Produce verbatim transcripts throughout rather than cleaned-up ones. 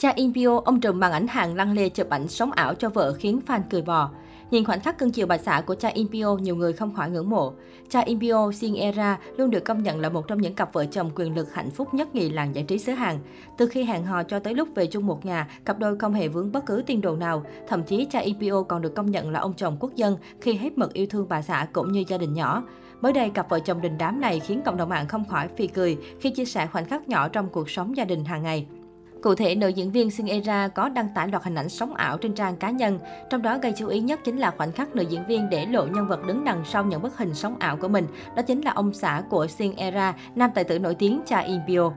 Cha In-pyo ông trùm màn ảnh Hàn lăng lê chụp ảnh sống ảo cho vợ khiến fan cười bò. Nhìn khoảnh khắc cưng chiều bà xã của Cha In-pyo, nhiều người không khỏi ngưỡng mộ. Cha In-pyo, Shin Ae-ra luôn được công nhận là một trong những cặp vợ chồng quyền lực hạnh phúc nhất nhì làng giải trí xứ Hàn. Từ khi hẹn hò cho tới lúc về chung một nhà, cặp đôi không hề vướng bất cứ tin đồn nào. Thậm chí Cha In-pyo còn được công nhận là ông chồng quốc dân khi hết mực yêu thương bà xã cũng như gia đình nhỏ. Mới đây, cặp vợ chồng đình đám này khiến cộng đồng mạng không khỏi phì cười khi chia sẻ khoảnh khắc nhỏ trong cuộc sống gia đình hàng ngày. Cụ thể, nữ diễn viên Shin Ae-ra có đăng tải loạt hình ảnh sống ảo trên trang cá nhân. Trong đó gây chú ý nhất chính là khoảnh khắc nữ diễn viên để lộ nhân vật đứng đằng sau những bức hình sống ảo của mình. Đó chính là ông xã của Shin Ae-ra, nam tài tử nổi tiếng Cha In-pyo.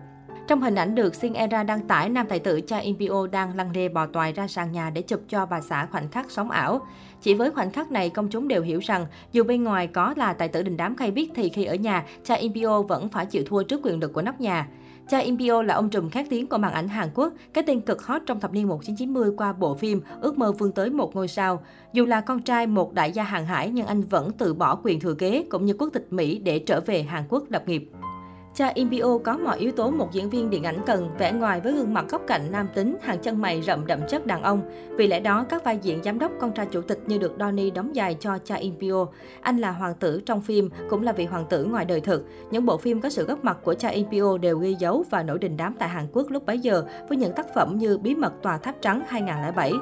Trong hình ảnh được Shin Ae-ra đăng tải, nam tài tử Cha In-pyo đang lăn lê bò toài ra sàn nhà để chụp cho bà xã khoảnh khắc sống ảo. Chỉ với khoảnh khắc này, công chúng đều hiểu rằng dù bên ngoài có là tài tử đình đám khai biết thì khi ở nhà, Cha In-pyo vẫn phải chịu thua trước quyền lực của nóc nhà. Cha In-pyo là ông trùm khét tiếng của màn ảnh Hàn Quốc, cái tên cực hot trong thập niên một nghìn chín trăm chín mươi qua bộ phim Ước mơ vươn tới một ngôi sao. Dù là con trai một đại gia hàng hải nhưng anh vẫn từ bỏ quyền thừa kế cũng như quốc tịch Mỹ để trở về Hàn Quốc lập nghiệp. Cha In-pyo có mọi yếu tố một diễn viên điện ảnh cần, vẻ ngoài với gương mặt góc cạnh nam tính, hàng chân mày rậm đậm chất đàn ông. Vì lẽ đó, các vai diễn giám đốc, con trai chủ tịch như được Donnie đóng dài cho Cha In-pyo. Anh là hoàng tử trong phim, cũng là vị hoàng tử ngoài đời thực. Những bộ phim có sự góp mặt của Cha In-pyo đều ghi dấu và nổi đình đám tại Hàn Quốc lúc bấy giờ với những tác phẩm như Bí mật Tòa Tháp Trắng hai nghìn không trăm lẻ bảy,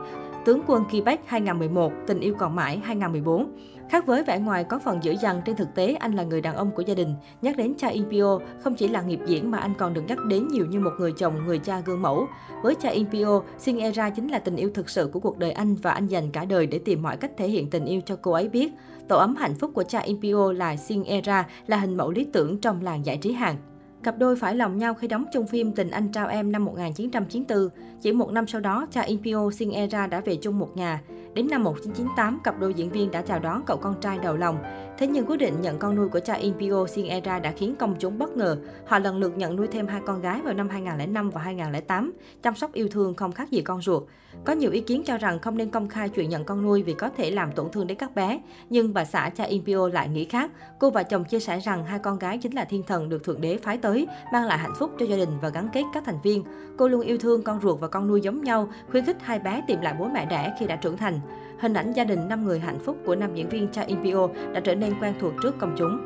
Tướng quân Quebec hai nghìn không trăm mười một, Tình yêu còn mãi hai nghìn không trăm mười bốn. Khác với vẻ ngoài có phần dữ dằn, trên thực tế anh là người đàn ông của gia đình. Nhắc đến Cha In-pyo, không chỉ là nghiệp diễn mà anh còn được nhắc đến nhiều như một người chồng, người cha gương mẫu. Với Cha In-pyo, Shin Ae-ra chính là tình yêu thực sự của cuộc đời anh và anh dành cả đời để tìm mọi cách thể hiện tình yêu cho cô ấy biết. Tổ ấm hạnh phúc của Cha In-pyo là Shin Ae-ra, là hình mẫu lý tưởng trong làng giải trí Hàn. Cặp đôi phải lòng nhau khi đóng chung phim Tình anh trao em năm một nghìn chín trăm chín mươi tư. Chỉ một năm sau đó, Cha In-pyo, Shin Ae-ra đã về chung một nhà. Đến năm một nghìn chín trăm chín mươi tám, cặp đôi diễn viên đã chào đón cậu con trai đầu lòng. Thế nhưng quyết định nhận con nuôi của Cha In-pyo, Shin Ae-ra đã khiến công chúng bất ngờ. Họ lần lượt nhận nuôi thêm hai con gái vào năm hai nghìn không trăm lẻ năm và hai nghìn không trăm lẻ tám, chăm sóc yêu thương không khác gì con ruột. Có nhiều ý kiến cho rằng không nên công khai chuyện nhận con nuôi vì có thể làm tổn thương đến các bé. Nhưng bà xã Cha In-pyo lại nghĩ khác. Cô và chồng chia sẻ rằng hai con gái chính là thiên thần được thượng đế phái tới, mang lại hạnh phúc cho gia đình và gắn kết các thành viên. Cô luôn yêu thương con ruột và con nuôi giống nhau, khuyến khích hai bé tìm lại bố mẹ đẻ khi đã trưởng thành. Hình ảnh gia đình năm người hạnh phúc của nam diễn viên Cha In-pyo đã trở nên quen thuộc trước công chúng.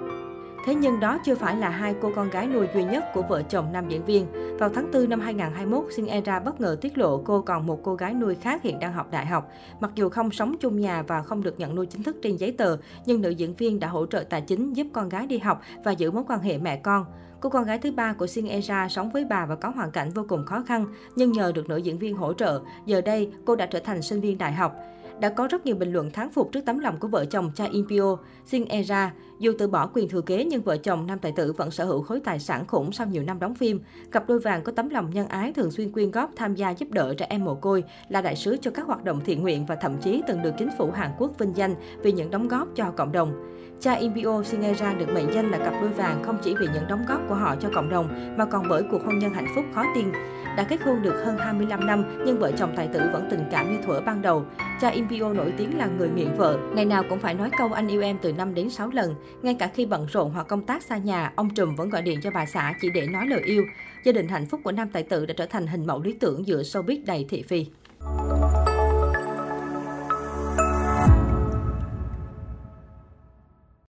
Thế nhưng đó chưa phải là hai cô con gái nuôi duy nhất của vợ chồng nam diễn viên. Vào tháng tư năm hai nghìn không trăm hai mươi mốt, Shin Ae-ra bất ngờ tiết lộ cô còn một cô gái nuôi khác hiện đang học đại học. Mặc dù không sống chung nhà và không được nhận nuôi chính thức trên giấy tờ, nhưng nữ diễn viên đã hỗ trợ tài chính giúp con gái đi học và giữ mối quan hệ mẹ con. Cô con gái thứ ba của Shin Ae-ra sống với bà và có hoàn cảnh vô cùng khó khăn, nhưng nhờ được nữ diễn viên hỗ trợ, giờ đây cô đã trở thành sinh viên đại học. Đã có rất nhiều bình luận thán phục trước tấm lòng của vợ chồng Cha In-pyo, Shin Ae-ra. Dù từ bỏ quyền thừa kế nhưng vợ chồng nam tài tử vẫn sở hữu khối tài sản khủng sau nhiều năm đóng phim. Cặp đôi vàng có tấm lòng nhân ái thường xuyên quyên góp tham gia giúp đỡ trẻ em mồ côi, là đại sứ cho các hoạt động thiện nguyện và thậm chí từng được chính phủ Hàn Quốc vinh danh vì những đóng góp cho cộng đồng. Cha In-pyo, Shin Ae-ra được mệnh danh là cặp đôi vàng không chỉ vì những đóng góp của họ cho cộng đồng mà còn bởi cuộc hôn nhân hạnh phúc khó tin. Đã kết hôn được hơn hai mươi lăm năm nhưng vợ chồng tài tử vẫn tình cảm như thuở ban đầu. Cha In-pyo nổi tiếng là người nghiện vợ, ngày nào cũng phải nói câu anh yêu em từ năm đến sáu lần. Ngay cả khi bận rộn hoặc công tác xa nhà, ông trùm vẫn gọi điện cho bà xã chỉ để nói lời yêu. Gia đình hạnh phúc của nam tài tử đã trở thành hình mẫu lý tưởng giữa showbiz đầy thị phi.